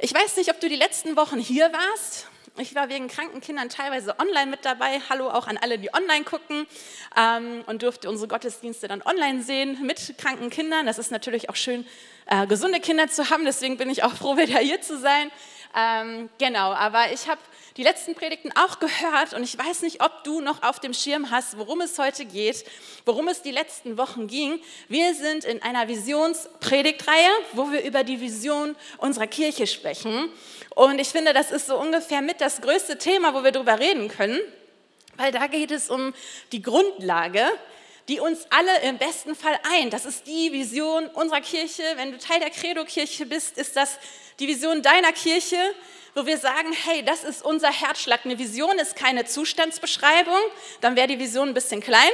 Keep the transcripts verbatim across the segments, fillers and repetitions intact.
Ich weiß nicht, ob du die letzten Wochen hier warst. Ich war wegen kranken Kindern teilweise online mit dabei. Hallo auch an alle, die online gucken ähm, und durfte unsere Gottesdienste dann online sehen mit kranken Kindern. Das ist natürlich auch schön, äh, gesunde Kinder zu haben. Deswegen bin ich auch froh, wieder hier zu sein. Ähm, genau, aber ich habe die letzten Predigten auch gehört und ich weiß nicht, ob du noch auf dem Schirm hast, worum es heute geht, worum es die letzten Wochen ging. Wir sind in einer Visionspredigtreihe, wo wir über die Vision unserer Kirche sprechen. Und ich finde, das ist so ungefähr mit das größte Thema, wo wir drüber reden können, weil da geht es um die Grundlage, die uns alle im besten Fall eint. Das ist die Vision unserer Kirche. Wenn du Teil der Credo-Kirche bist, ist das die Vision deiner Kirche, wo wir sagen, hey, das ist unser Herzschlag. Eine Vision ist keine Zustandsbeschreibung, dann wäre die Vision ein bisschen klein.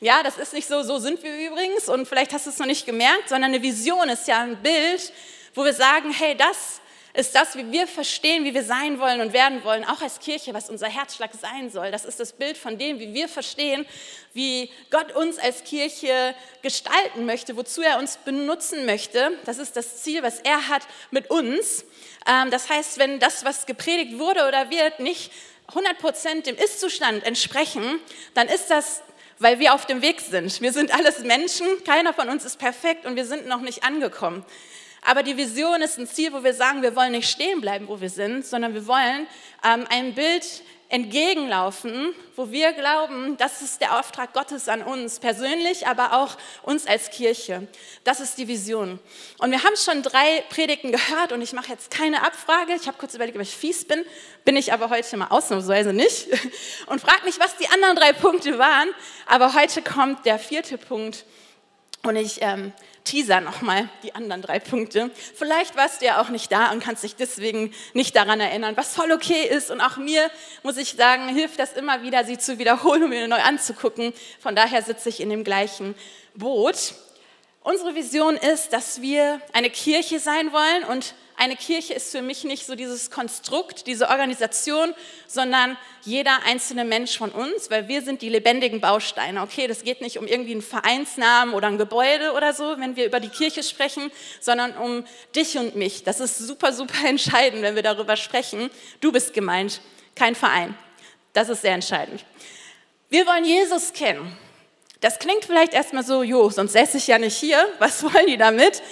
Ja, das ist nicht so, so sind wir übrigens und vielleicht hast du es noch nicht gemerkt, sondern eine Vision ist ja ein Bild, wo wir sagen, hey, das ist das, wie wir verstehen, wie wir sein wollen und werden wollen, auch als Kirche, was unser Herzschlag sein soll. Das ist das Bild von dem, wie wir verstehen, wie Gott uns als Kirche gestalten möchte, wozu er uns benutzen möchte. Das ist das Ziel, was er hat mit uns. Das heißt, wenn das, was gepredigt wurde oder wird, nicht hundert Prozent dem Ist-Zustand entsprechen, dann ist das, weil wir auf dem Weg sind. Wir sind alles Menschen, keiner von uns ist perfekt und wir sind noch nicht angekommen. Aber die Vision ist ein Ziel, wo wir sagen, wir wollen nicht stehen bleiben, wo wir sind, sondern wir wollen ähm, einem Bild entgegenlaufen, wo wir glauben, das ist der Auftrag Gottes an uns persönlich, aber auch uns als Kirche. Das ist die Vision. Und wir haben schon drei Predigten gehört und ich mache jetzt keine Abfrage. Ich habe kurz überlegt, ob ich fies bin, bin ich aber heute mal ausnahmsweise nicht. Und frag mich, was die anderen drei Punkte waren. Aber heute kommt der vierte Punkt und ich... Ähm, Teaser nochmal, die anderen drei Punkte. Vielleicht warst du ja auch nicht da und kannst dich deswegen nicht daran erinnern, was voll okay ist. Und auch mir, muss ich sagen, hilft das immer wieder, sie zu wiederholen und mir neu anzugucken. Von daher sitze ich in dem gleichen Boot. Unsere Vision ist, dass wir eine Kirche sein wollen. Und eine Kirche ist für mich nicht so dieses Konstrukt, diese Organisation, sondern jeder einzelne Mensch von uns, weil wir sind die lebendigen Bausteine. Okay, das geht nicht um irgendwie einen Vereinsnamen oder ein Gebäude oder so, wenn wir über die Kirche sprechen, sondern um dich und mich. Das ist super, super entscheidend, wenn wir darüber sprechen. Du bist gemeint, kein Verein. Das ist sehr entscheidend. Wir wollen Jesus kennen. Das klingt vielleicht erstmal so, jo, sonst säße ich ja nicht hier. Was wollen die damit?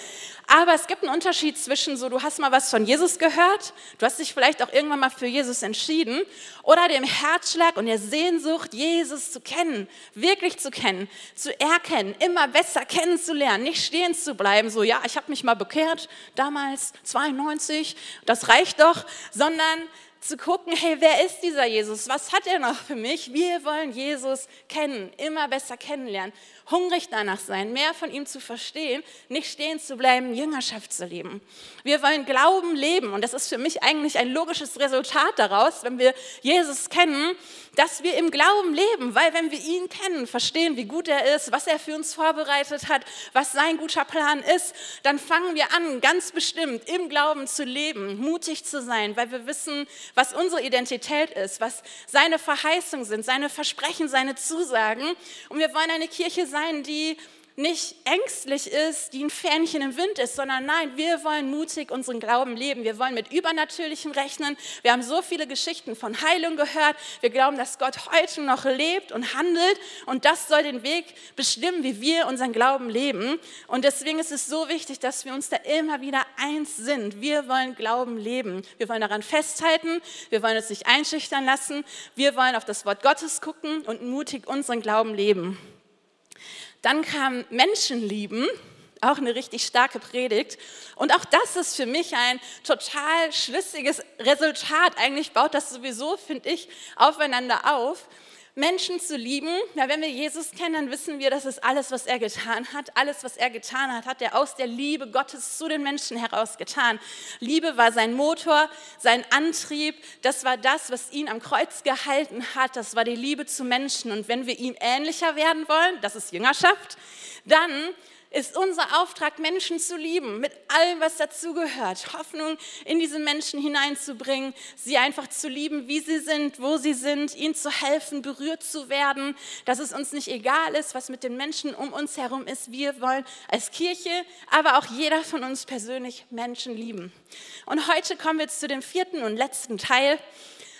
Aber es gibt einen Unterschied zwischen so, du hast mal was von Jesus gehört, du hast dich vielleicht auch irgendwann mal für Jesus entschieden oder dem Herzschlag und der Sehnsucht, Jesus zu kennen, wirklich zu kennen, zu erkennen, immer besser kennenzulernen, nicht stehen zu bleiben, so ja, ich habe mich mal bekehrt, damals zweiundneunzig, das reicht doch, sondern zu gucken, hey, wer ist dieser Jesus? Was hat er noch für mich? Wir wollen Jesus kennen, immer besser kennenlernen, hungrig danach sein, mehr von ihm zu verstehen, nicht stehen zu bleiben, Jüngerschaft zu leben. Wir wollen Glauben leben und das ist für mich eigentlich ein logisches Resultat daraus, wenn wir Jesus kennen, dass wir im Glauben leben, weil wenn wir ihn kennen, verstehen, wie gut er ist, was er für uns vorbereitet hat, was sein guter Plan ist, dann fangen wir an, ganz bestimmt im Glauben zu leben, mutig zu sein, weil wir wissen, was unsere Identität ist, was seine Verheißungen sind, seine Versprechen, seine Zusagen. Und wir wollen eine Kirche sein, die nicht ängstlich ist, die ein Fähnchen im Wind ist, sondern nein, wir wollen mutig unseren Glauben leben. Wir wollen mit Übernatürlichem rechnen. Wir haben so viele Geschichten von Heilung gehört. Wir glauben, dass Gott heute noch lebt und handelt und das soll den Weg bestimmen, wie wir unseren Glauben leben. Und deswegen ist es so wichtig, dass wir uns da immer wieder eins sind. Wir wollen Glauben leben. Wir wollen daran festhalten. Wir wollen uns nicht einschüchtern lassen. Wir wollen auf das Wort Gottes gucken und mutig unseren Glauben leben. Dann kam Menschenlieben, auch eine richtig starke Predigt. Und auch das ist für mich ein total schlüssiges Resultat. Eigentlich baut das sowieso, finde ich, aufeinander auf. Menschen zu lieben, ja, wenn wir Jesus kennen, dann wissen wir, das ist alles, was er getan hat. Alles, was er getan hat, hat er aus der Liebe Gottes zu den Menschen heraus getan. Liebe war sein Motor, sein Antrieb, das war das, was ihn am Kreuz gehalten hat, das war die Liebe zu Menschen. Und wenn wir ihm ähnlicher werden wollen, das ist Jüngerschaft, dann ist unser Auftrag, Menschen zu lieben, mit allem, was dazugehört, Hoffnung in diese Menschen hineinzubringen, sie einfach zu lieben, wie sie sind, wo sie sind, ihnen zu helfen, berührt zu werden, dass es uns nicht egal ist, was mit den Menschen um uns herum ist. Wir wollen als Kirche, aber auch jeder von uns persönlich Menschen lieben. Und heute kommen wir jetzt zu dem vierten und letzten Teil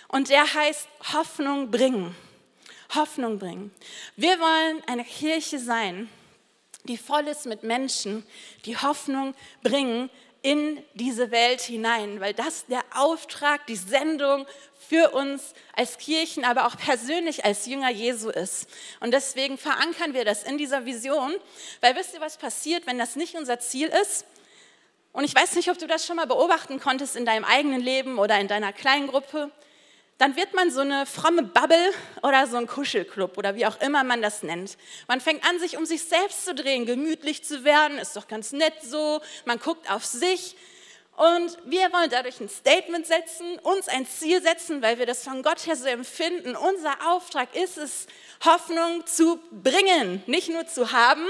und der heißt Hoffnung bringen. Hoffnung bringen. Wir wollen eine Kirche sein, die voll ist mit Menschen, die Hoffnung bringen in diese Welt hinein, weil das der Auftrag, die Sendung für uns als Kirchen, aber auch persönlich als Jünger Jesu ist. Und deswegen verankern wir das in dieser Vision, weil wisst ihr, was passiert, wenn das nicht unser Ziel ist? Und ich weiß nicht, ob du das schon mal beobachten konntest in deinem eigenen Leben oder in deiner Kleingruppe. Dann wird man so eine fromme Bubble oder so ein Kuschelclub oder wie auch immer man das nennt. Man fängt an, sich um sich selbst zu drehen, gemütlich zu werden, ist doch ganz nett so, man guckt auf sich. Und wir wollen dadurch ein Statement setzen, uns ein Ziel setzen, weil wir das von Gott her so empfinden. Unser Auftrag ist es, Hoffnung zu bringen, nicht nur zu haben,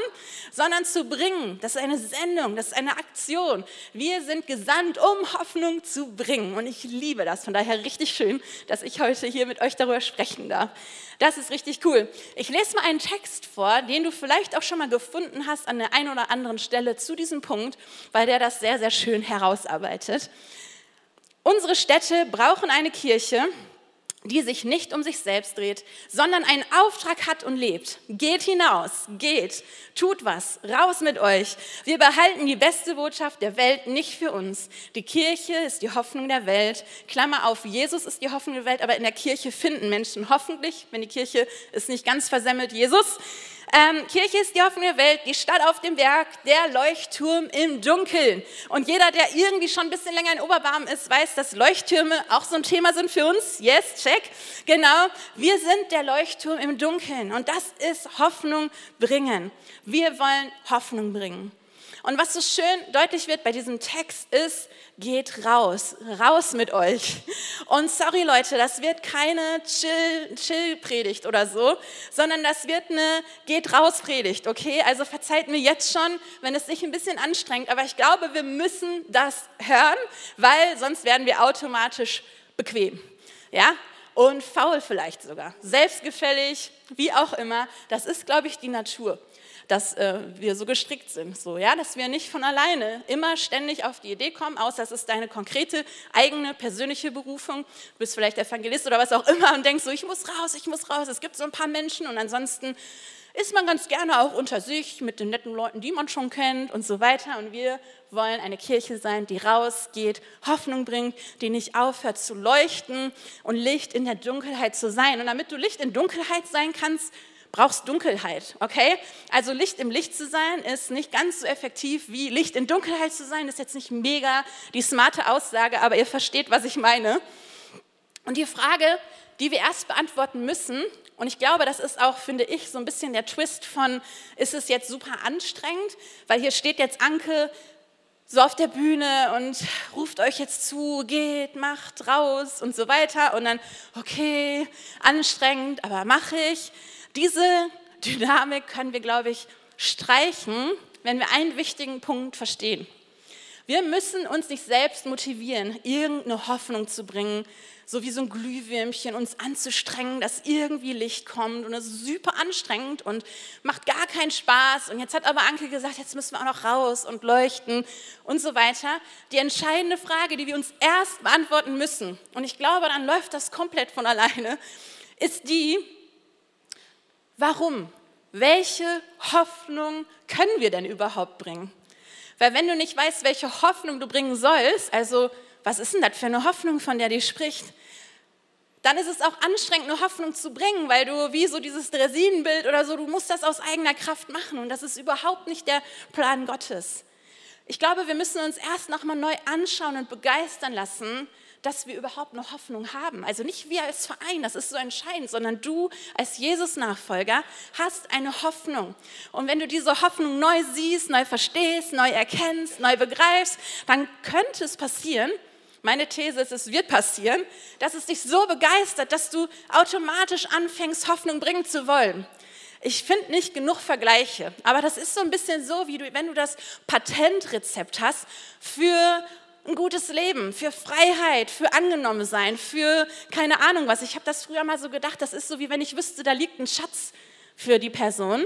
sondern zu bringen. Das ist eine Sendung, das ist eine Aktion. Wir sind gesandt, um Hoffnung zu bringen. Und ich liebe das, von daher richtig schön, dass ich heute hier mit euch darüber sprechen darf. Das ist richtig cool. Ich lese mal einen Text vor, den du vielleicht auch schon mal gefunden hast an der einen oder anderen Stelle zu diesem Punkt, weil der das sehr, sehr schön herausarbeitet. Unsere Städte brauchen eine Kirche, die sich nicht um sich selbst dreht, sondern einen Auftrag hat und lebt. Geht hinaus, geht, tut was, raus mit euch. Wir behalten die beste Botschaft der Welt nicht für uns. Die Kirche ist die Hoffnung der Welt. Klammer auf, Jesus ist die Hoffnung der Welt, aber in der Kirche finden Menschen hoffentlich, wenn die Kirche ist nicht ganz versemmelt, Jesus. Ähm, Kirche ist die Hoffnung der Welt, die Stadt auf dem Berg, der Leuchtturm im Dunkeln. Und jeder, der irgendwie schon ein bisschen länger in Oberbaum ist, weiß, dass Leuchttürme auch so ein Thema sind für uns. Yes, check. Genau, wir sind der Leuchtturm im Dunkeln und das ist Hoffnung bringen. Wir wollen Hoffnung bringen. Und was so schön deutlich wird bei diesem Text ist, geht raus, raus mit euch. Und sorry Leute, das wird keine Chill, Chill-Predigt oder so, sondern das wird eine Geht-raus-Predigt, okay? Also verzeiht mir jetzt schon, wenn es sich ein bisschen anstrengt, aber ich glaube, wir müssen das hören, weil sonst werden wir automatisch bequem, ja? Und faul vielleicht sogar, selbstgefällig, wie auch immer. Das ist, glaube ich, die Natur, dass äh, wir so gestrickt sind, so, ja? Dass wir nicht von alleine immer ständig auf die Idee kommen, außer es ist deine konkrete, eigene, persönliche Berufung. Du bist vielleicht Evangelist oder was auch immer und denkst so, ich muss raus, ich muss raus. Es gibt so ein paar Menschen und ansonsten ist man ganz gerne auch unter sich mit den netten Leuten, die man schon kennt und so weiter. Und wir wollen eine Kirche sein, die rausgeht, Hoffnung bringt, die nicht aufhört zu leuchten und Licht in der Dunkelheit zu sein. Und damit du Licht in Dunkelheit sein kannst, brauchst Dunkelheit, okay? Also Licht im Licht zu sein ist nicht ganz so effektiv wie Licht in Dunkelheit zu sein. Das ist jetzt nicht mega die smarte Aussage, aber ihr versteht, was ich meine. Und die Frage, die wir erst beantworten müssen, und ich glaube, das ist auch, finde ich, so ein bisschen der Twist von, ist es jetzt super anstrengend, weil hier steht jetzt Anke so auf der Bühne und ruft euch jetzt zu, geht, macht, raus und so weiter und dann, okay, anstrengend, aber mache ich. Diese Dynamik können wir, glaube ich, streichen, wenn wir einen wichtigen Punkt verstehen. Wir müssen uns nicht selbst motivieren, irgendeine Hoffnung zu bringen, so wie so ein Glühwürmchen, uns anzustrengen, dass irgendwie Licht kommt und es ist super anstrengend und macht gar keinen Spaß. Und jetzt hat aber Anke gesagt, jetzt müssen wir auch noch raus und leuchten und so weiter. Die entscheidende Frage, die wir uns erst beantworten müssen, und ich glaube, dann läuft das komplett von alleine, ist die, warum? Welche Hoffnung können wir denn überhaupt bringen? Weil wenn du nicht weißt, welche Hoffnung du bringen sollst, also was ist denn das für eine Hoffnung, von der die spricht? Dann ist es auch anstrengend, eine Hoffnung zu bringen, weil du wie so dieses Dresinenbild oder so, du musst das aus eigener Kraft machen und das ist überhaupt nicht der Plan Gottes. Ich glaube, wir müssen uns erst nochmal neu anschauen und begeistern lassen, dass wir überhaupt eine Hoffnung haben. Also nicht wir als Verein, das ist so entscheidend, sondern du als Jesus-Nachfolger hast eine Hoffnung. Und wenn du diese Hoffnung neu siehst, neu verstehst, neu erkennst, neu begreifst, dann könnte es passieren, meine These ist, es wird passieren, dass es dich so begeistert, dass du automatisch anfängst, Hoffnung bringen zu wollen. Ich finde nicht genug Vergleiche, aber das ist so ein bisschen so, wie du, wenn du das Patentrezept hast für ein gutes Leben, für Freiheit, für Angenommensein, für keine Ahnung was. Ich habe das früher mal so gedacht, das ist so, wie wenn ich wüsste, da liegt ein Schatz für die Person,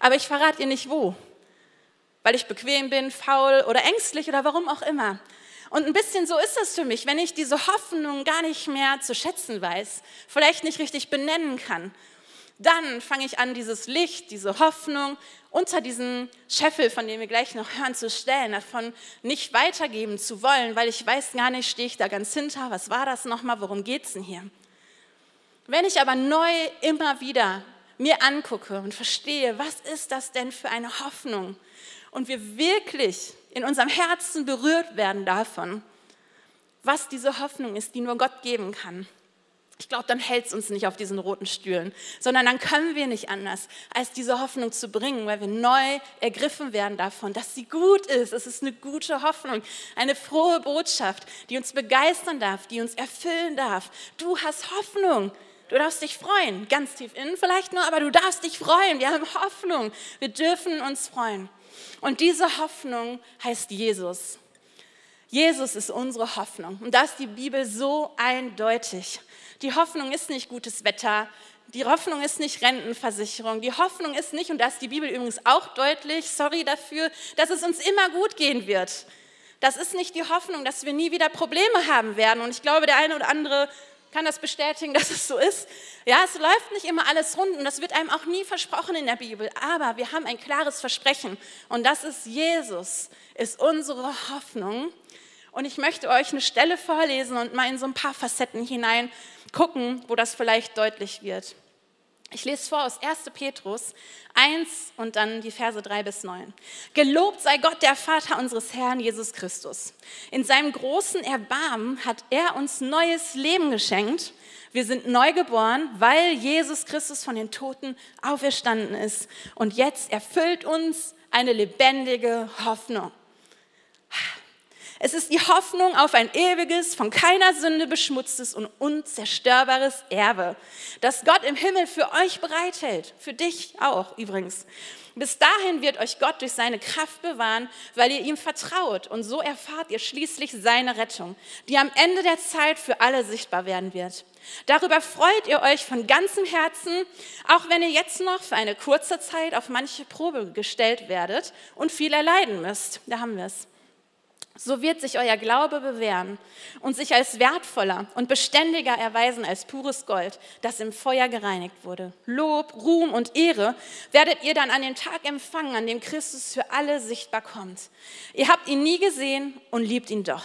aber ich verrate ihr nicht wo, weil ich bequem bin, faul oder ängstlich oder warum auch immer. Und ein bisschen so ist das für mich, wenn ich diese Hoffnung gar nicht mehr zu schätzen weiß, vielleicht nicht richtig benennen kann, dann fange ich an, dieses Licht, diese Hoffnung unter diesen Scheffel, von dem wir gleich noch hören, zu stellen, davon nicht weitergeben zu wollen, weil ich weiß gar nicht, stehe ich da ganz hinter, was war das nochmal, worum geht's denn hier? Wenn ich aber neu immer wieder mir angucke und verstehe, was ist das denn für eine Hoffnung, und wir wirklich in unserem Herzen berührt werden davon, was diese Hoffnung ist, die nur Gott geben kann. Ich glaube, dann hält es uns nicht auf diesen roten Stühlen, sondern dann können wir nicht anders, als diese Hoffnung zu bringen, weil wir neu ergriffen werden davon, dass sie gut ist. Es ist eine gute Hoffnung, eine frohe Botschaft, die uns begeistern darf, die uns erfüllen darf. Du hast Hoffnung. Du darfst dich freuen, ganz tief innen vielleicht nur, aber du darfst dich freuen. Wir haben Hoffnung. Wir dürfen uns freuen. Und diese Hoffnung heißt Jesus. Jesus ist unsere Hoffnung. Und da ist die Bibel so eindeutig. Die Hoffnung ist nicht gutes Wetter, die Hoffnung ist nicht Rentenversicherung, die Hoffnung ist nicht, und da ist die Bibel übrigens auch deutlich, sorry dafür, dass es uns immer gut gehen wird. Das ist nicht die Hoffnung, dass wir nie wieder Probleme haben werden. Und ich glaube, der eine oder andere kann das bestätigen, dass es so ist. Ja, es läuft nicht immer alles rund und das wird einem auch nie versprochen in der Bibel, aber wir haben ein klares Versprechen und das ist Jesus, ist unsere Hoffnung. Und ich möchte euch eine Stelle vorlesen und mal in so ein paar Facetten hinein gucken, wo das vielleicht deutlich wird. Ich lese vor aus erster Petrus eins und dann die Verse drei bis neun. Gelobt sei Gott, der Vater unseres Herrn Jesus Christus. In seinem großen Erbarmen hat er uns neues Leben geschenkt. Wir sind neu geboren, weil Jesus Christus von den Toten auferstanden ist. Und jetzt erfüllt uns eine lebendige Hoffnung. Es ist die Hoffnung auf ein ewiges, von keiner Sünde beschmutztes und unzerstörbares Erbe, das Gott im Himmel für euch bereithält, für dich auch übrigens. Bis dahin wird euch Gott durch seine Kraft bewahren, weil ihr ihm vertraut und so erfahrt ihr schließlich seine Rettung, die am Ende der Zeit für alle sichtbar werden wird. Darüber freut ihr euch von ganzem Herzen, auch wenn ihr jetzt noch für eine kurze Zeit auf manche Probe gestellt werdet und viel erleiden müsst. Da haben wir es. So wird sich euer Glaube bewähren und sich als wertvoller und beständiger erweisen als pures Gold, das im Feuer gereinigt wurde. Lob, Ruhm und Ehre werdet ihr dann an dem Tag empfangen, an dem Christus für alle sichtbar kommt. Ihr habt ihn nie gesehen und liebt ihn doch.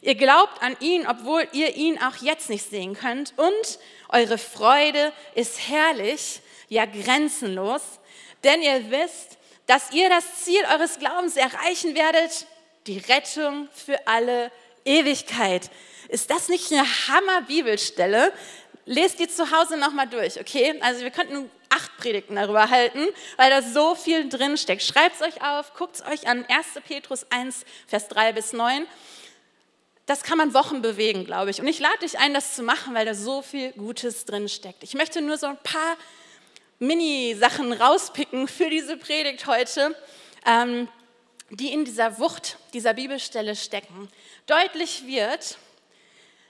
Ihr glaubt an ihn, obwohl ihr ihn auch jetzt nicht sehen könnt. Und eure Freude ist herrlich, ja grenzenlos, denn ihr wisst, dass ihr das Ziel eures Glaubens erreichen werdet, die Rettung für alle Ewigkeit. Ist das nicht eine Hammer-Bibelstelle? Lest die zu Hause nochmal durch, okay? Also wir könnten acht Predigten darüber halten, weil da so viel drin steckt. Schreibt es euch auf, guckt es euch an. erster Petrus eins, Vers drei bis neun. Das kann man Wochen bewegen, glaube ich. Und ich lade dich ein, das zu machen, weil da so viel Gutes drin steckt. Ich möchte nur so ein paar Mini-Sachen rauspicken für diese Predigt heute. Ähm, die in dieser Wucht dieser Bibelstelle stecken. Deutlich wird,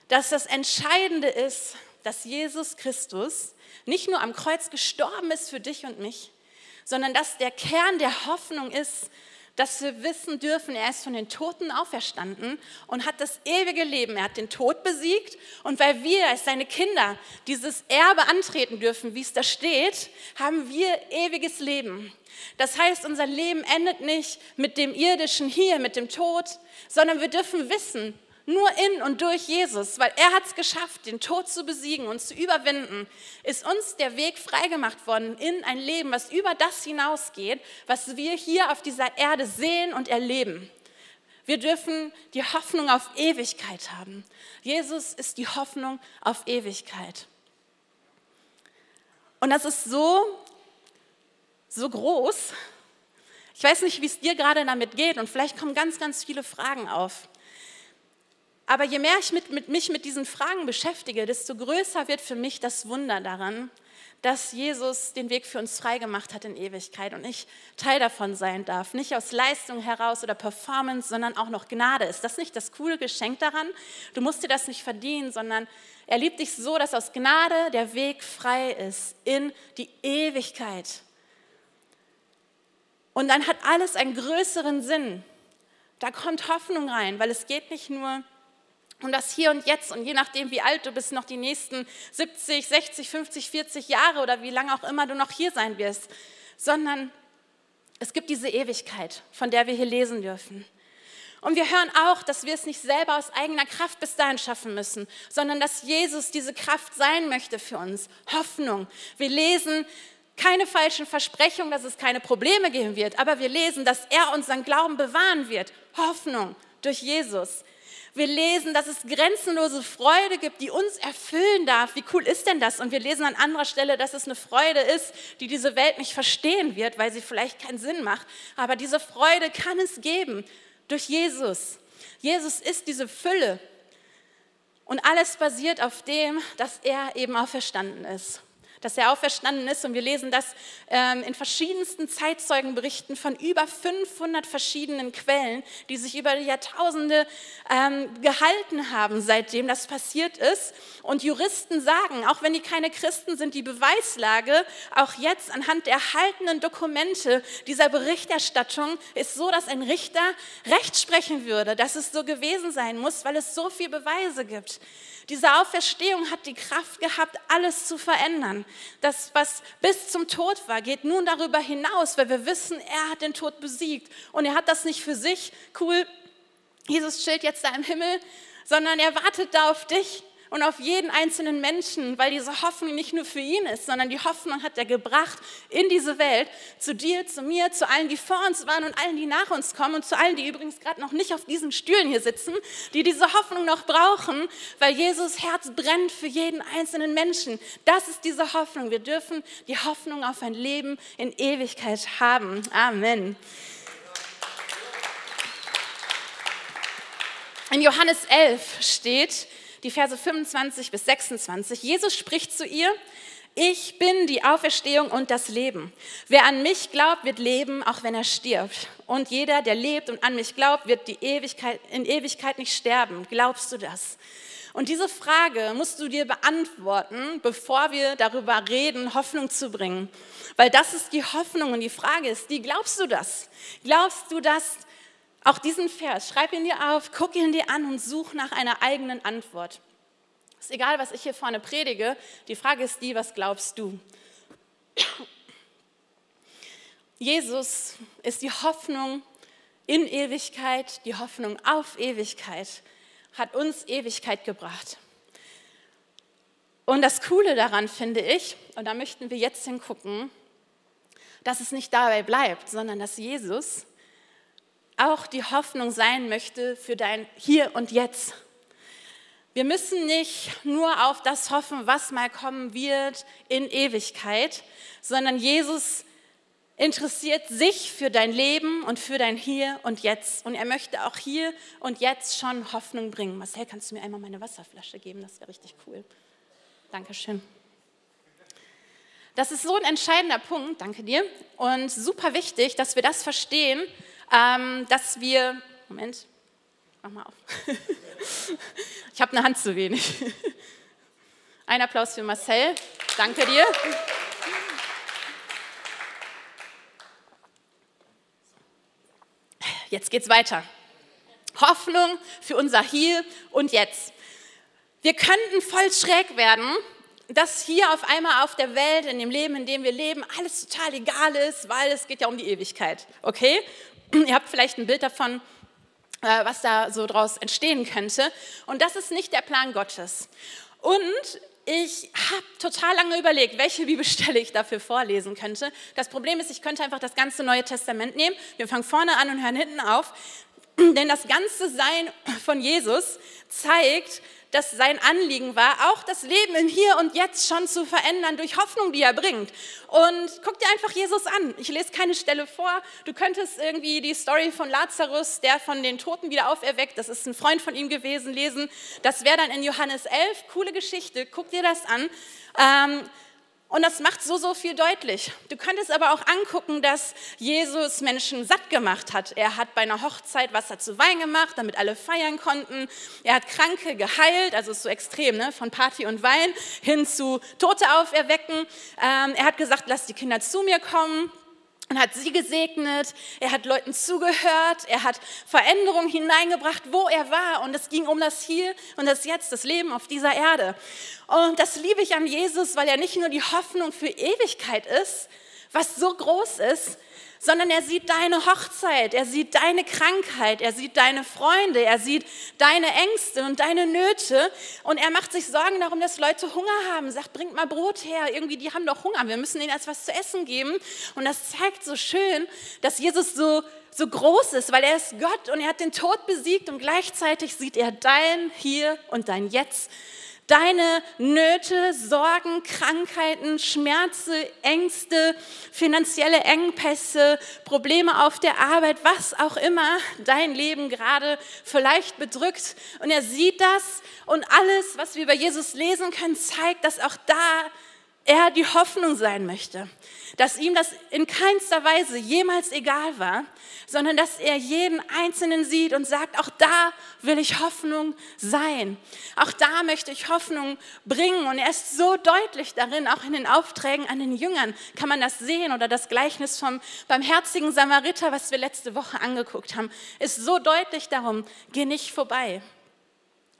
dass das Entscheidende ist, dass Jesus Christus nicht nur am Kreuz gestorben ist für dich und mich, sondern dass der Kern der Hoffnung ist, dass wir wissen dürfen, er ist von den Toten auferstanden und hat das ewige Leben. Er hat den Tod besiegt und weil wir als seine Kinder dieses Erbe antreten dürfen, wie es da steht, haben wir ewiges Leben. Das heißt, unser Leben endet nicht mit dem Irdischen hier, mit dem Tod, sondern wir dürfen wissen, nur in und durch Jesus, weil er hat es geschafft, den Tod zu besiegen und zu überwinden, ist uns der Weg freigemacht worden in ein Leben, was über das hinausgeht, was wir hier auf dieser Erde sehen und erleben. Wir dürfen die Hoffnung auf Ewigkeit haben. Jesus ist die Hoffnung auf Ewigkeit. Und das ist so, so groß. Ich weiß nicht, wie es dir gerade damit geht und vielleicht kommen ganz, ganz viele Fragen auf. Aber je mehr ich mit, mit mich mit diesen Fragen beschäftige, desto größer wird für mich das Wunder daran, dass Jesus den Weg für uns freigemacht hat in Ewigkeit und ich Teil davon sein darf. Nicht aus Leistung heraus oder Performance, sondern auch noch Gnade. Ist das nicht das coole Geschenk daran? Du musst dir das nicht verdienen, sondern er liebt dich so, dass aus Gnade der Weg frei ist in die Ewigkeit. Und dann hat alles einen größeren Sinn. Da kommt Hoffnung rein, weil es geht nicht nur um das Hier und Jetzt und je nachdem, wie alt du bist, noch die nächsten siebzig, sechzig, fünfzig, vierzig Jahre oder wie lange auch immer du noch hier sein wirst, sondern es gibt diese Ewigkeit, von der wir hier lesen dürfen. Und wir hören auch, dass wir es nicht selber aus eigener Kraft bis dahin schaffen müssen, sondern dass Jesus diese Kraft sein möchte für uns. Hoffnung. Wir lesen keine falschen Versprechungen, dass es keine Probleme geben wird, aber wir lesen, dass er unseren Glauben bewahren wird. Hoffnung durch Jesus. Wir lesen, dass es grenzenlose Freude gibt, die uns erfüllen darf. Wie cool ist denn das? Und wir lesen an anderer Stelle, dass es eine Freude ist, die diese Welt nicht verstehen wird, weil sie vielleicht keinen Sinn macht. Aber diese Freude kann es geben durch Jesus. Jesus ist diese Fülle. Und alles basiert auf dem, dass er eben auferstanden ist. Dass er auferstanden ist und wir lesen das ähm, in verschiedensten Zeitzeugenberichten von über fünfhundert verschiedenen Quellen, die sich über die Jahrtausende ähm, gehalten haben, seitdem das passiert ist. Und Juristen sagen, auch wenn die keine Christen sind, die Beweislage, auch jetzt anhand der erhaltenen Dokumente dieser Berichterstattung, ist so, dass ein Richter Recht sprechen würde, dass es so gewesen sein muss, weil es so viele Beweise gibt. Diese Auferstehung hat die Kraft gehabt, alles zu verändern. Das, was bis zum Tod war, geht nun darüber hinaus, weil wir wissen, er hat den Tod besiegt. Und er hat das nicht für sich, cool, Jesus chillt jetzt da im Himmel, sondern er wartet da auf dich und auf jeden einzelnen Menschen, weil diese Hoffnung nicht nur für ihn ist, sondern die Hoffnung hat er gebracht in diese Welt, zu dir, zu mir, zu allen, die vor uns waren und allen, die nach uns kommen und zu allen, die übrigens gerade noch nicht auf diesen Stühlen hier sitzen, die diese Hoffnung noch brauchen, weil Jesus Herz brennt für jeden einzelnen Menschen. Das ist diese Hoffnung. Wir dürfen die Hoffnung auf ein Leben in Ewigkeit haben. Amen. In Johannes elf steht, die Verse fünfundzwanzig bis sechsundzwanzig. Jesus spricht zu ihr, ich bin die Auferstehung und das Leben. Wer an mich glaubt, wird leben, auch wenn er stirbt. Und jeder, der lebt und an mich glaubt, wird die Ewigkeit, in Ewigkeit nicht sterben. Glaubst du das? Und diese Frage musst du dir beantworten, bevor wir darüber reden, Hoffnung zu bringen. Weil das ist die Hoffnung und die Frage ist, die glaubst du das? Glaubst du das? Auch diesen Vers, schreib ihn dir auf, guck ihn dir an und such nach einer eigenen Antwort. Ist egal, was ich hier vorne predige, die Frage ist die, was glaubst du? Jesus ist die Hoffnung in Ewigkeit, die Hoffnung auf Ewigkeit, hat uns Ewigkeit gebracht. Und das Coole daran finde ich, und da möchten wir jetzt hingucken, dass es nicht dabei bleibt, sondern dass Jesus auch die Hoffnung sein möchte für dein Hier und Jetzt. Wir müssen nicht nur auf das hoffen, was mal kommen wird in Ewigkeit, sondern Jesus interessiert sich für dein Leben und für dein Hier und Jetzt. Und er möchte auch hier und jetzt schon Hoffnung bringen. Marcel, kannst du mir einmal meine Wasserflasche geben? Das wäre richtig cool. Dankeschön. Das ist so ein entscheidender Punkt, danke dir, und super wichtig, dass wir das verstehen, Ähm, dass wir, Moment, mach mal auf, ich habe eine Hand zu wenig. Ein Applaus für Marcel, danke dir. Jetzt geht's weiter. Hoffnung für unser Hier und Jetzt. Wir könnten voll schräg werden, dass hier auf einmal auf der Welt, in dem Leben, in dem wir leben, alles total egal ist, weil es geht ja um die Ewigkeit, okay? Ihr habt vielleicht ein Bild davon, was da so draus entstehen könnte. Und das ist nicht der Plan Gottes. Und ich habe total lange überlegt, welche Bibelstelle ich dafür vorlesen könnte. Das Problem ist, ich könnte einfach das ganze Neue Testament nehmen. Wir fangen vorne an und hören hinten auf. Denn das ganze Sein von Jesus zeigt, dass sein Anliegen war, auch das Leben im Hier und Jetzt schon zu verändern durch Hoffnung, die er bringt. Und guck dir einfach Jesus an. Ich lese keine Stelle vor. Du könntest irgendwie die Story von Lazarus, der von den Toten wieder auferweckt, das ist ein Freund von ihm gewesen, lesen. Das wäre dann in Johannes elf. Coole Geschichte, guck dir das an. Ähm, Und das macht so, so viel deutlich. Du könntest aber auch angucken, dass Jesus Menschen satt gemacht hat. Er hat bei einer Hochzeit Wasser zu Wein gemacht, damit alle feiern konnten. Er hat Kranke geheilt, also ist so extrem, ne? Von Party und Wein hin zu Tote auferwecken. Ähm, er hat gesagt, lasst die Kinder zu mir kommen. Und hat sie gesegnet, er hat Leuten zugehört, er hat Veränderung hineingebracht, wo er war. Und es ging um das Hier und das Jetzt, das Leben auf dieser Erde. Und das liebe ich an Jesus, weil er nicht nur die Hoffnung für Ewigkeit ist, was so groß ist, sondern er sieht deine Hochzeit, er sieht deine Krankheit, er sieht deine Freunde, er sieht deine Ängste und deine Nöte. Und er macht sich Sorgen darum, dass Leute Hunger haben, sagt, bringt mal Brot her, irgendwie, die haben doch Hunger, wir müssen ihnen erst was zu essen geben. Und das zeigt so schön, dass Jesus so, so groß ist, weil er ist Gott und er hat den Tod besiegt und gleichzeitig sieht er dein Hier und dein Jetzt. Deine Nöte, Sorgen, Krankheiten, Schmerzen, Ängste, finanzielle Engpässe, Probleme auf der Arbeit, was auch immer dein Leben gerade vielleicht bedrückt. Und er sieht das und alles, was wir über Jesus lesen können, zeigt, dass auch da er die Hoffnung sein möchte. Dass ihm das in keinster Weise jemals egal war, sondern dass er jeden Einzelnen sieht und sagt, auch da will ich Hoffnung sein. Auch da möchte ich Hoffnung bringen. Und er ist so deutlich darin, auch in den Aufträgen an den Jüngern kann man das sehen. Oder das Gleichnis vom barmherzigen Samariter, was wir letzte Woche angeguckt haben, ist so deutlich darum, geh nicht vorbei.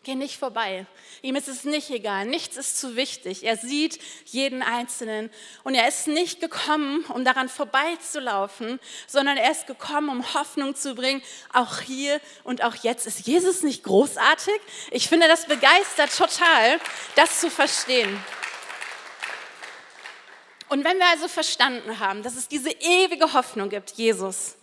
Geh nicht vorbei. Ihm ist es nicht egal. Nichts ist zu wichtig. Er sieht jeden Einzelnen. Und er ist nicht gekommen, um daran vorbeizulaufen, sondern er ist gekommen, um Hoffnung zu bringen, auch hier und auch jetzt. Ist Jesus nicht großartig? Ich finde, das begeistert total, das zu verstehen. Und wenn wir also verstanden haben, dass es diese ewige Hoffnung gibt, Jesus,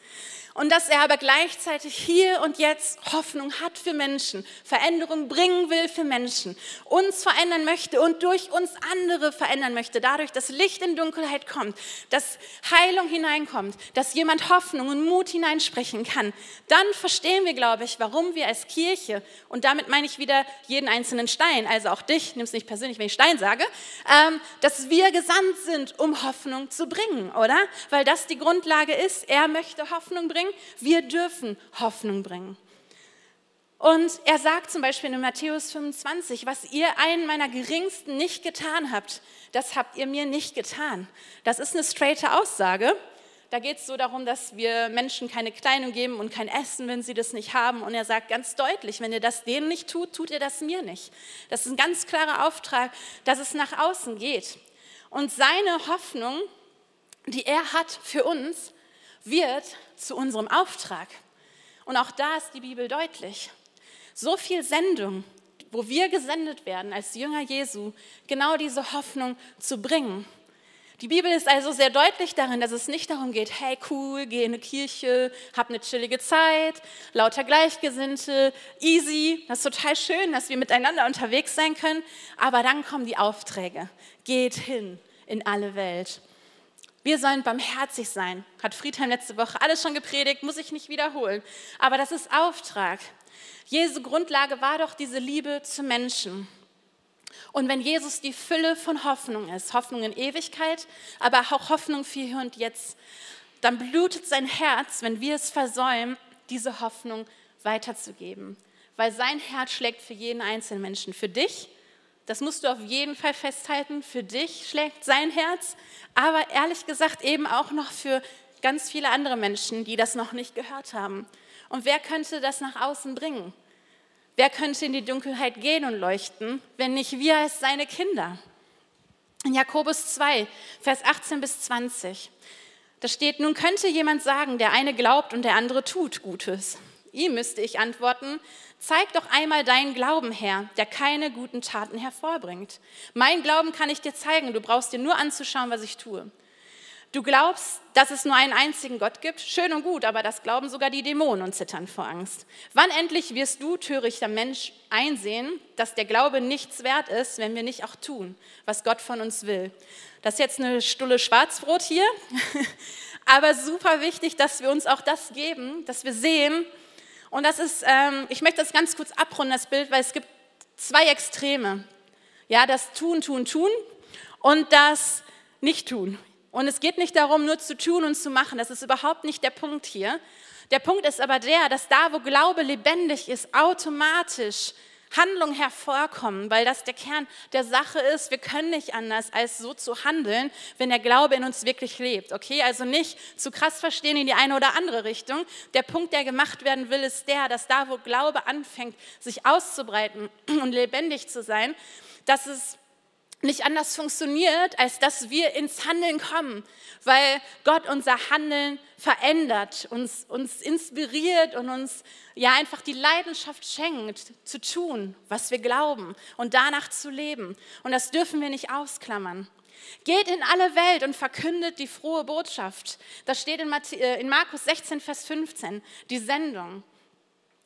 und dass er aber gleichzeitig hier und jetzt Hoffnung hat für Menschen, Veränderung bringen will für Menschen, uns verändern möchte und durch uns andere verändern möchte, dadurch, dass Licht in Dunkelheit kommt, dass Heilung hineinkommt, dass jemand Hoffnung und Mut hineinsprechen kann, dann verstehen wir, glaube ich, warum wir als Kirche, und damit meine ich wieder jeden einzelnen Stein, also auch dich, nimm es nicht persönlich, wenn ich Stein sage, ähm, dass wir gesandt sind, um Hoffnung zu bringen, oder? Weil das die Grundlage ist, er möchte Hoffnung bringen. Wir dürfen Hoffnung bringen. Und er sagt zum Beispiel in Matthäus fünfundzwanzig, was ihr einen meiner Geringsten nicht getan habt, das habt ihr mir nicht getan. Das ist eine straighte Aussage. Da geht es so darum, dass wir Menschen keine Kleidung geben und kein Essen, wenn sie das nicht haben. Und er sagt ganz deutlich, wenn ihr das denen nicht tut, tut ihr das mir nicht. Das ist ein ganz klarer Auftrag, dass es nach außen geht. Und seine Hoffnung, die er hat für uns, wird zu unserem Auftrag. Und auch da ist die Bibel deutlich. So viel Sendung, wo wir gesendet werden als Jünger Jesu, genau diese Hoffnung zu bringen. Die Bibel ist also sehr deutlich darin, dass es nicht darum geht, hey cool, geh in eine Kirche, hab eine chillige Zeit, lauter Gleichgesinnte, easy. Das ist total schön, dass wir miteinander unterwegs sein können. Aber dann kommen die Aufträge. Geht hin in alle Welt. Wir sollen barmherzig sein, hat Friedhelm letzte Woche alles schon gepredigt, muss ich nicht wiederholen. Aber das ist Auftrag. Jesu Grundlage war doch diese Liebe zu Menschen. Und wenn Jesus die Fülle von Hoffnung ist, Hoffnung in Ewigkeit, aber auch Hoffnung für hier und jetzt, dann blutet sein Herz, wenn wir es versäumen, diese Hoffnung weiterzugeben. Weil sein Herz schlägt für jeden einzelnen Menschen, für dich. Das musst du auf jeden Fall festhalten. Für dich schlägt sein Herz, aber ehrlich gesagt eben auch noch für ganz viele andere Menschen, die das noch nicht gehört haben. Und wer könnte das nach außen bringen? Wer könnte in die Dunkelheit gehen und leuchten, wenn nicht wir als seine Kinder? In Jakobus zwei, Vers achtzehn bis zwanzig, da steht, nun könnte jemand sagen, der eine glaubt und der andere tut Gutes. Ihm müsste ich antworten, zeig doch einmal deinen Glauben her, der keine guten Taten hervorbringt. Mein Glauben kann ich dir zeigen, du brauchst dir nur anzuschauen, was ich tue. Du glaubst, dass es nur einen einzigen Gott gibt? Schön und gut, aber das glauben sogar die Dämonen und zittern vor Angst. Wann endlich wirst du, törichter Mensch, einsehen, dass der Glaube nichts wert ist, wenn wir nicht auch tun, was Gott von uns will? Das ist jetzt eine Stulle Schwarzbrot hier, aber super wichtig, dass wir uns auch das geben, dass wir sehen. Und das ist, ähm, ich möchte das ganz kurz abrunden, das Bild, weil es gibt zwei Extreme. Ja, das Tun, Tun, Tun und das nicht tun. Und es geht nicht darum, nur zu tun und zu machen. Das ist überhaupt nicht der Punkt hier. Der Punkt ist aber der, dass da, wo Glaube lebendig ist, automatisch Handlungen hervorkommen, weil das der Kern der Sache ist. Wir können nicht anders, als so zu handeln, wenn der Glaube in uns wirklich lebt. Okay, also nicht zu krass verstehen in die eine oder andere Richtung. Der Punkt, der gemacht werden will, ist der, dass da, wo Glaube anfängt, sich auszubreiten und lebendig zu sein, dass es nicht anders funktioniert, als dass wir ins Handeln kommen, weil Gott unser Handeln verändert, uns, uns inspiriert und uns ja einfach die Leidenschaft schenkt, zu tun, was wir glauben und danach zu leben. Und das dürfen wir nicht ausklammern. Geht in alle Welt und verkündet die frohe Botschaft. Das steht in, Matth- in Markus sechzehn, Vers fünfzehn, die Sendung.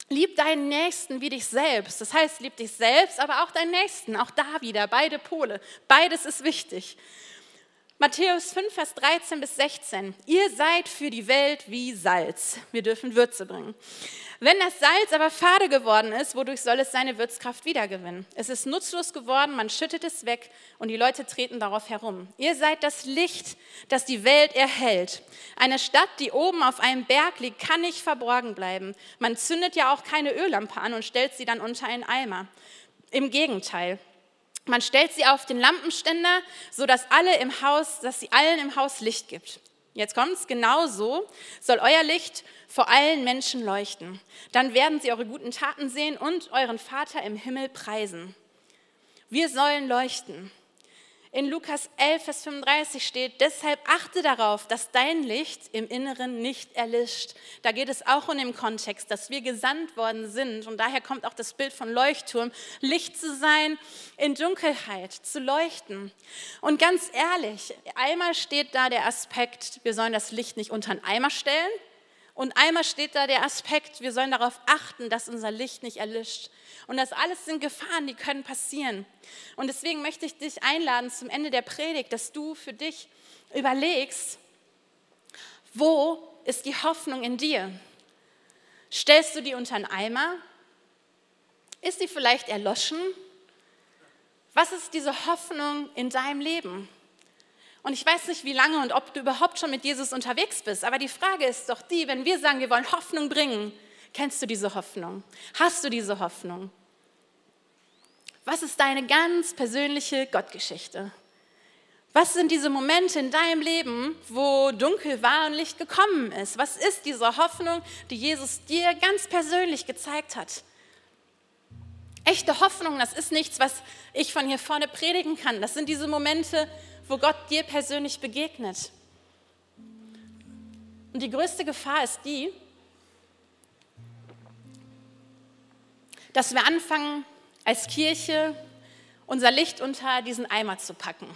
Lieb deinen Nächsten wie dich selbst. Das heißt, lieb dich selbst, aber auch deinen Nächsten. Auch da wieder, beide Pole. Beides ist wichtig. Matthäus fünf, Vers dreizehn bis sechzehn. Ihr seid für die Welt wie Salz. Wir dürfen Würze bringen. Wenn das Salz aber fade geworden ist, wodurch soll es seine Würzkraft wiedergewinnen? Es ist nutzlos geworden, man schüttet es weg und die Leute treten darauf herum. Ihr seid das Licht, das die Welt erhellt. Eine Stadt, die oben auf einem Berg liegt, kann nicht verborgen bleiben. Man zündet ja auch keine Öllampe an und stellt sie dann unter einen Eimer. Im Gegenteil. Man stellt sie auf den Lampenständer, sodass alle im Haus, dass sie allen im Haus Licht gibt. Jetzt kommt's, genauso soll euer Licht vor allen Menschen leuchten. Dann werden sie eure guten Taten sehen und euren Vater im Himmel preisen. Wir sollen leuchten. In Lukas elf, Vers fünfunddreißig steht, deshalb achte darauf, dass dein Licht im Inneren nicht erlischt. Da geht es auch um den Kontext, dass wir gesandt worden sind. Und daher kommt auch das Bild von Leuchtturm, Licht zu sein, in Dunkelheit zu leuchten. Und ganz ehrlich, einmal steht da der Aspekt, wir sollen das Licht nicht unter einen Eimer stellen. Und einmal steht da der Aspekt, wir sollen darauf achten, dass unser Licht nicht erlischt. Und das alles sind Gefahren, die können passieren. Und deswegen möchte ich dich einladen zum Ende der Predigt, dass du für dich überlegst, wo ist die Hoffnung in dir? Stellst du die unter einen Eimer? Ist sie vielleicht erloschen? Was ist diese Hoffnung in deinem Leben? Und ich weiß nicht, wie lange und ob du überhaupt schon mit Jesus unterwegs bist, aber die Frage ist doch die, wenn wir sagen, wir wollen Hoffnung bringen, kennst du diese Hoffnung? Hast du diese Hoffnung? Was ist deine ganz persönliche Gottgeschichte? Was sind diese Momente in deinem Leben, wo dunkel war und Licht gekommen ist? Was ist diese Hoffnung, die Jesus dir ganz persönlich gezeigt hat? Echte Hoffnung, das ist nichts, was ich von hier vorne predigen kann. Das sind diese Momente, wo Gott dir persönlich begegnet. Und die größte Gefahr ist die, dass wir anfangen, als Kirche unser Licht unter diesen Eimer zu packen.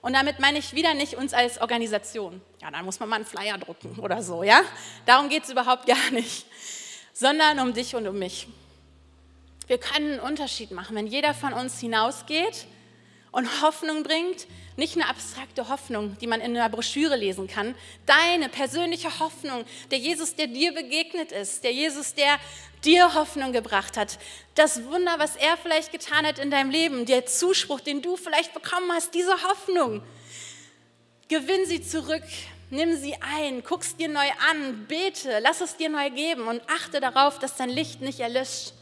Und damit meine ich wieder nicht uns als Organisation. Ja, dann muss man mal einen Flyer drucken oder so, ja? Darum geht es überhaupt gar nicht, sondern um dich und um mich. Wir können einen Unterschied machen, wenn jeder von uns hinausgeht und Hoffnung bringt, nicht eine abstrakte Hoffnung, die man in einer Broschüre lesen kann. Deine persönliche Hoffnung, der Jesus, der dir begegnet ist, der Jesus, der dir Hoffnung gebracht hat. Das Wunder, was er vielleicht getan hat in deinem Leben, der Zuspruch, den du vielleicht bekommen hast, diese Hoffnung. Gewinn sie zurück, nimm sie ein, guck es dir neu an, bete, lass es dir neu geben und achte darauf, dass dein Licht nicht erlischt.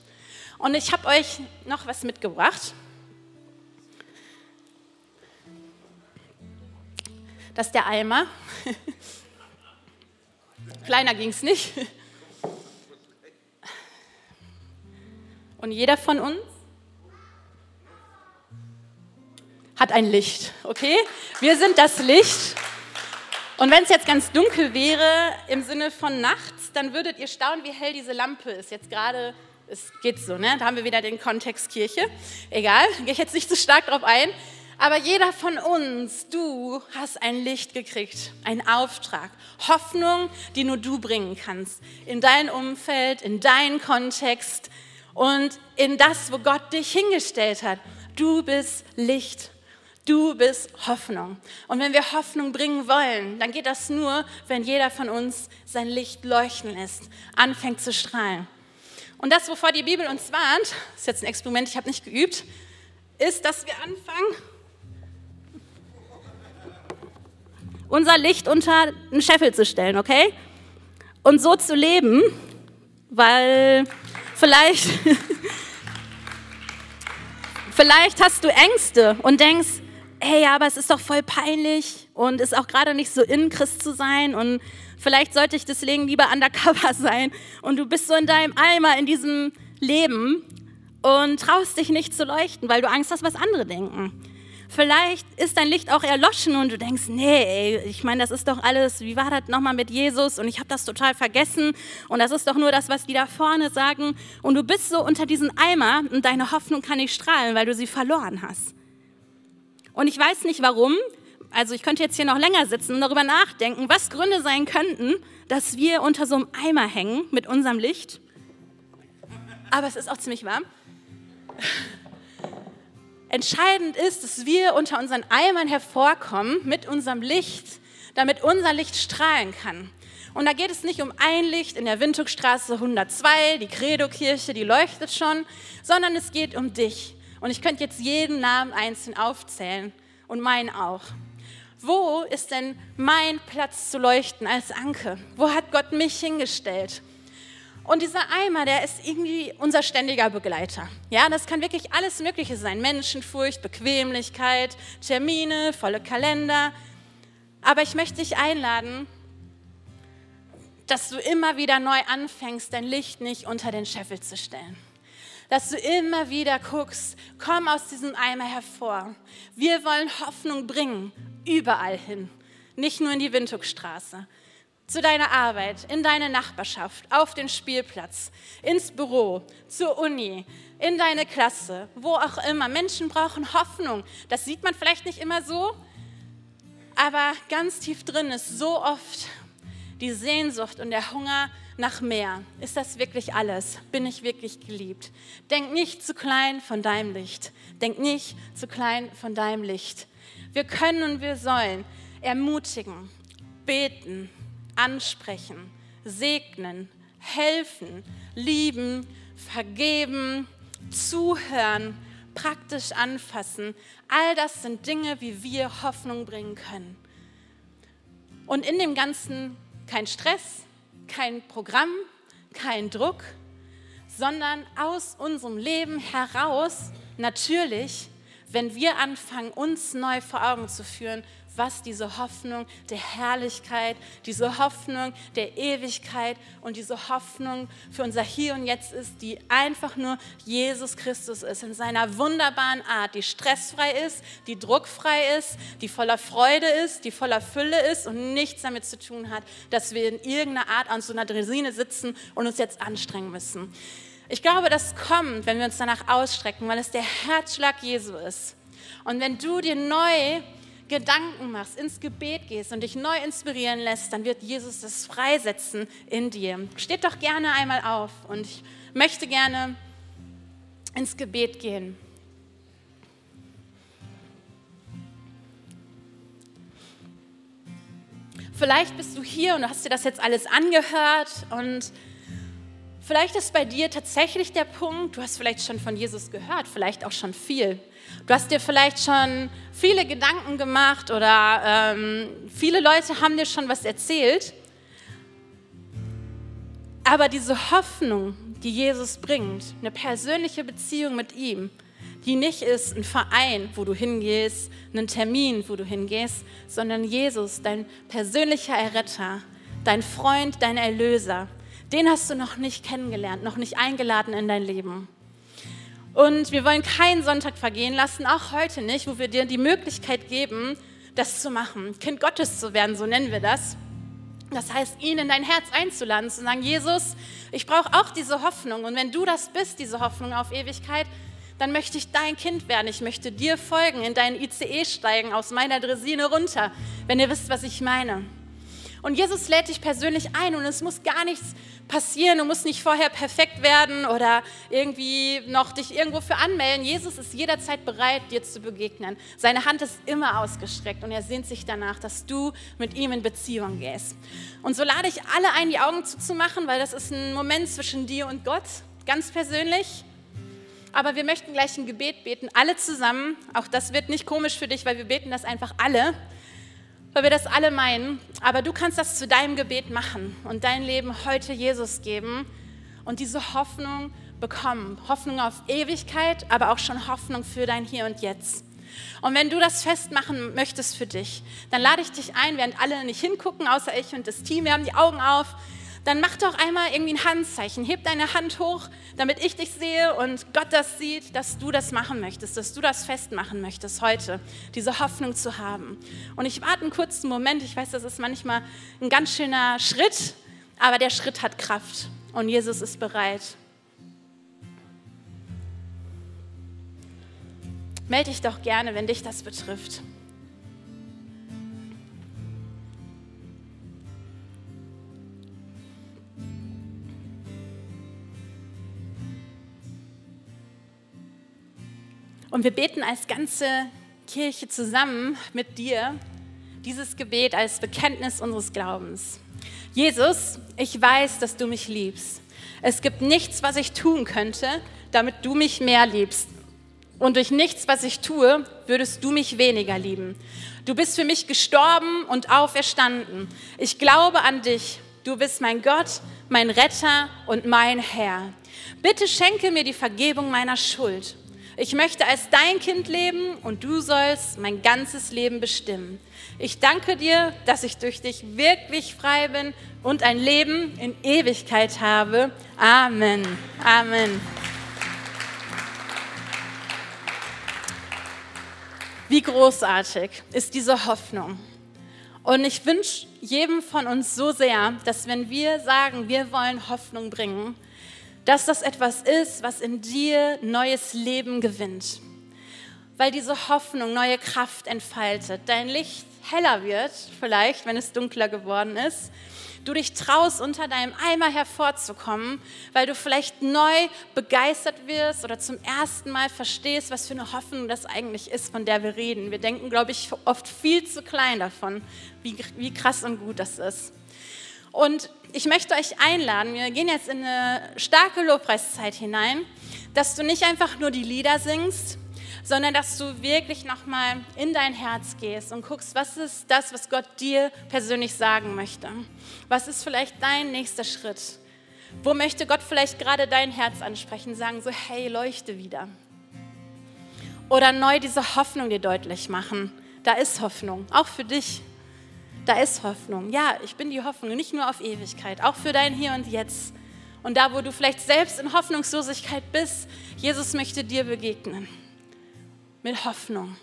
Und ich habe euch noch was mitgebracht. Das ist der Eimer. Kleiner ging es nicht. Und jeder von uns hat ein Licht, okay? Wir sind das Licht. Und wenn es jetzt ganz dunkel wäre, im Sinne von nachts, dann würdet ihr staunen, wie hell diese Lampe ist. Jetzt gerade, es geht so, ne? Da haben wir wieder den Kontext Kirche. Egal, gehe ich jetzt nicht so stark drauf ein. Aber jeder von uns, du hast ein Licht gekriegt, einen Auftrag, Hoffnung, die nur du bringen kannst. In dein Umfeld, in deinen Kontext und in das, wo Gott dich hingestellt hat. Du bist Licht, du bist Hoffnung. Und wenn wir Hoffnung bringen wollen, dann geht das nur, wenn jeder von uns sein Licht leuchten lässt, anfängt zu strahlen. Und das, wovor die Bibel uns warnt, ist jetzt ein Experiment, ich habe nicht geübt, ist, dass wir anfangen, unser Licht unter einen Scheffel zu stellen, okay? Und so zu leben, weil vielleicht, vielleicht hast du Ängste und denkst, hey, aber es ist doch voll peinlich und ist auch gerade nicht so in, Christ zu sein und vielleicht sollte ich deswegen lieber undercover sein und du bist so in deinem Eimer in diesem Leben und traust dich nicht zu leuchten, weil du Angst hast, was andere denken. Vielleicht ist dein Licht auch erloschen und du denkst, nee, ey, ich meine, das ist doch alles, wie war das nochmal mit Jesus und ich habe das total vergessen und das ist doch nur das, was die da vorne sagen und du bist so unter diesen Eimer und deine Hoffnung kann nicht strahlen, weil du sie verloren hast. Und ich weiß nicht warum, also ich könnte jetzt hier noch länger sitzen und darüber nachdenken, was Gründe sein könnten, dass wir unter so einem Eimer hängen mit unserem Licht. Aber es ist auch ziemlich warm. Entscheidend ist, dass wir unter unseren Eimern hervorkommen mit unserem Licht, damit unser Licht strahlen kann. Und da geht es nicht um ein Licht in der Windhoekstraße hundertzwei, die Credo-Kirche, die leuchtet schon, sondern es geht um dich. Und ich könnte jetzt jeden Namen einzeln aufzählen und meinen auch. Wo ist denn mein Platz zu leuchten als Anke? Wo hat Gott mich hingestellt? Und dieser Eimer, der ist irgendwie unser ständiger Begleiter. Ja, das kann wirklich alles Mögliche sein. Menschenfurcht, Bequemlichkeit, Termine, volle Kalender. Aber ich möchte dich einladen, dass du immer wieder neu anfängst, dein Licht nicht unter den Scheffel zu stellen. Dass du immer wieder guckst, komm aus diesem Eimer hervor. Wir wollen Hoffnung bringen, überall hin, nicht nur in die Windhoekstraße, zu deiner Arbeit, in deine Nachbarschaft, auf den Spielplatz, ins Büro, zur Uni, in deine Klasse, wo auch immer. Menschen brauchen Hoffnung, das sieht man vielleicht nicht immer so, aber ganz tief drin ist so oft die Sehnsucht und der Hunger nach mehr. Ist das wirklich alles? Bin ich wirklich geliebt? Denk nicht zu klein von deinem Licht. Denk nicht zu klein von deinem Licht. Wir können und wir sollen ermutigen, beten, ansprechen, segnen, helfen, lieben, vergeben, zuhören, praktisch anfassen. All das sind Dinge, wie wir Hoffnung bringen können. Und in dem Ganzen kein Stress, kein Programm, kein Druck, sondern aus unserem Leben heraus natürlich, wenn wir anfangen, uns neu vor Augen zu führen, was diese Hoffnung der Herrlichkeit, diese Hoffnung der Ewigkeit und diese Hoffnung für unser Hier und Jetzt ist, die einfach nur Jesus Christus ist, in seiner wunderbaren Art, die stressfrei ist, die druckfrei ist, die voller Freude ist, die voller Fülle ist und nichts damit zu tun hat, dass wir in irgendeiner Art an so einer Dresine sitzen und uns jetzt anstrengen müssen. Ich glaube, das kommt, wenn wir uns danach ausstrecken, weil es der Herzschlag Jesu ist. Und wenn du dir neu Gedanken machst, ins Gebet gehst und dich neu inspirieren lässt, dann wird Jesus das freisetzen in dir. Steht doch gerne einmal auf und ich möchte gerne ins Gebet gehen. Vielleicht bist du hier und hast dir das jetzt alles angehört und vielleicht ist bei dir tatsächlich der Punkt, du hast vielleicht schon von Jesus gehört, vielleicht auch schon viel. Du hast dir vielleicht schon viele Gedanken gemacht oder ähm, viele Leute haben dir schon was erzählt. Aber diese Hoffnung, die Jesus bringt, eine persönliche Beziehung mit ihm, die nicht ist ein Verein, wo du hingehst, einen Termin, wo du hingehst, sondern Jesus, dein persönlicher Erretter, dein Freund, dein Erlöser, den hast du noch nicht kennengelernt, noch nicht eingeladen in dein Leben. Und wir wollen keinen Sonntag vergehen lassen, auch heute nicht, wo wir dir die Möglichkeit geben, das zu machen, Kind Gottes zu werden, so nennen wir das. Das heißt, ihn in dein Herz einzuladen, zu sagen, Jesus, ich brauche auch diese Hoffnung. Und wenn du das bist, diese Hoffnung auf Ewigkeit, dann möchte ich dein Kind werden. Ich möchte dir folgen, in deinen I C E steigen, aus meiner Dresine runter, wenn ihr wisst, was ich meine. Und Jesus lädt dich persönlich ein und es muss gar nichts passieren, du musst nicht vorher perfekt werden oder irgendwie noch dich irgendwo für anmelden. Jesus ist jederzeit bereit, dir zu begegnen. Seine Hand ist immer ausgestreckt und er sehnt sich danach, dass du mit ihm in Beziehung gehst. Und so lade ich alle ein, die Augen zuzumachen, weil das ist ein Moment zwischen dir und Gott, ganz persönlich. Aber wir möchten gleich ein Gebet beten, alle zusammen. Auch das wird nicht komisch für dich, weil wir beten das einfach alle. weil wir das alle meinen, aber du kannst das zu deinem Gebet machen und dein Leben heute Jesus geben und diese Hoffnung bekommen. Hoffnung auf Ewigkeit, aber auch schon Hoffnung für dein Hier und Jetzt. Und wenn du das festmachen möchtest für dich, dann lade ich dich ein, während alle nicht hingucken, außer ich und das Team, wir haben die Augen auf, dann mach doch einmal irgendwie ein Handzeichen, heb deine Hand hoch, damit ich dich sehe und Gott das sieht, dass du das machen möchtest, dass du das festmachen möchtest heute, diese Hoffnung zu haben. Und ich warte einen kurzen Moment, ich weiß, das ist manchmal ein ganz schöner Schritt, aber der Schritt hat Kraft und Jesus ist bereit. Melde dich doch gerne, wenn dich das betrifft. Und wir beten als ganze Kirche zusammen mit dir dieses Gebet als Bekenntnis unseres Glaubens. Jesus, ich weiß, dass du mich liebst. Es gibt nichts, was ich tun könnte, damit du mich mehr liebst. Und durch nichts, was ich tue, würdest du mich weniger lieben. Du bist für mich gestorben und auferstanden. Ich glaube an dich. Du bist mein Gott, mein Retter und mein Herr. Bitte schenke mir die Vergebung meiner Schuld. Ich möchte als dein Kind leben und du sollst mein ganzes Leben bestimmen. Ich danke dir, dass ich durch dich wirklich frei bin und ein Leben in Ewigkeit habe. Amen. Amen. Wie großartig ist diese Hoffnung. Und ich wünsche jedem von uns so sehr, dass wenn wir sagen, wir wollen Hoffnung bringen, dass das etwas ist, was in dir neues Leben gewinnt. Weil diese Hoffnung neue Kraft entfaltet, dein Licht heller wird, vielleicht, wenn es dunkler geworden ist. Du dich traust, unter deinem Eimer hervorzukommen, weil du vielleicht neu begeistert wirst oder zum ersten Mal verstehst, was für eine Hoffnung das eigentlich ist, von der wir reden. Wir denken, glaube ich, oft viel zu klein davon, wie, wie krass und gut das ist. Und ich möchte euch einladen, wir gehen jetzt in eine starke Lobpreiszeit hinein, dass du nicht einfach nur die Lieder singst, sondern dass du wirklich nochmal in dein Herz gehst und guckst, was ist das, was Gott dir persönlich sagen möchte? Was ist vielleicht dein nächster Schritt? Wo möchte Gott vielleicht gerade dein Herz ansprechen? Sagen so, hey, leuchte wieder. Oder neu diese Hoffnung dir deutlich machen. Da ist Hoffnung, auch für dich. Da ist Hoffnung. Ja, ich bin die Hoffnung, nicht nur auf Ewigkeit, auch für dein Hier und Jetzt. Und da, wo du vielleicht selbst in Hoffnungslosigkeit bist, Jesus möchte dir begegnen. Mit Hoffnung.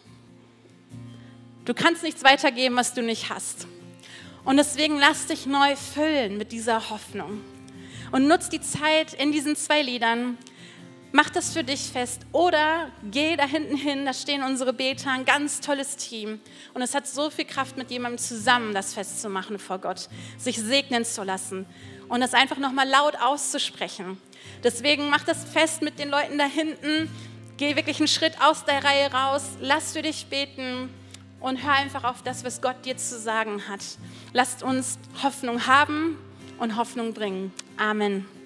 Du kannst nichts weitergeben, was du nicht hast. Und deswegen lass dich neu füllen mit dieser Hoffnung. Und nutz die Zeit in diesen zwei Liedern. Mach das für dich fest. Oder geh da hinten hin, da stehen unsere Beter, ein ganz tolles Team. Und es hat so viel Kraft, mit jemandem zusammen das festzumachen vor Gott. Sich segnen zu lassen. Und das einfach nochmal laut auszusprechen. Deswegen mach das fest mit den Leuten da hinten. Geh wirklich einen Schritt aus der Reihe raus, lass für dich beten und hör einfach auf das, was Gott dir zu sagen hat. Lasst uns Hoffnung haben und Hoffnung bringen. Amen.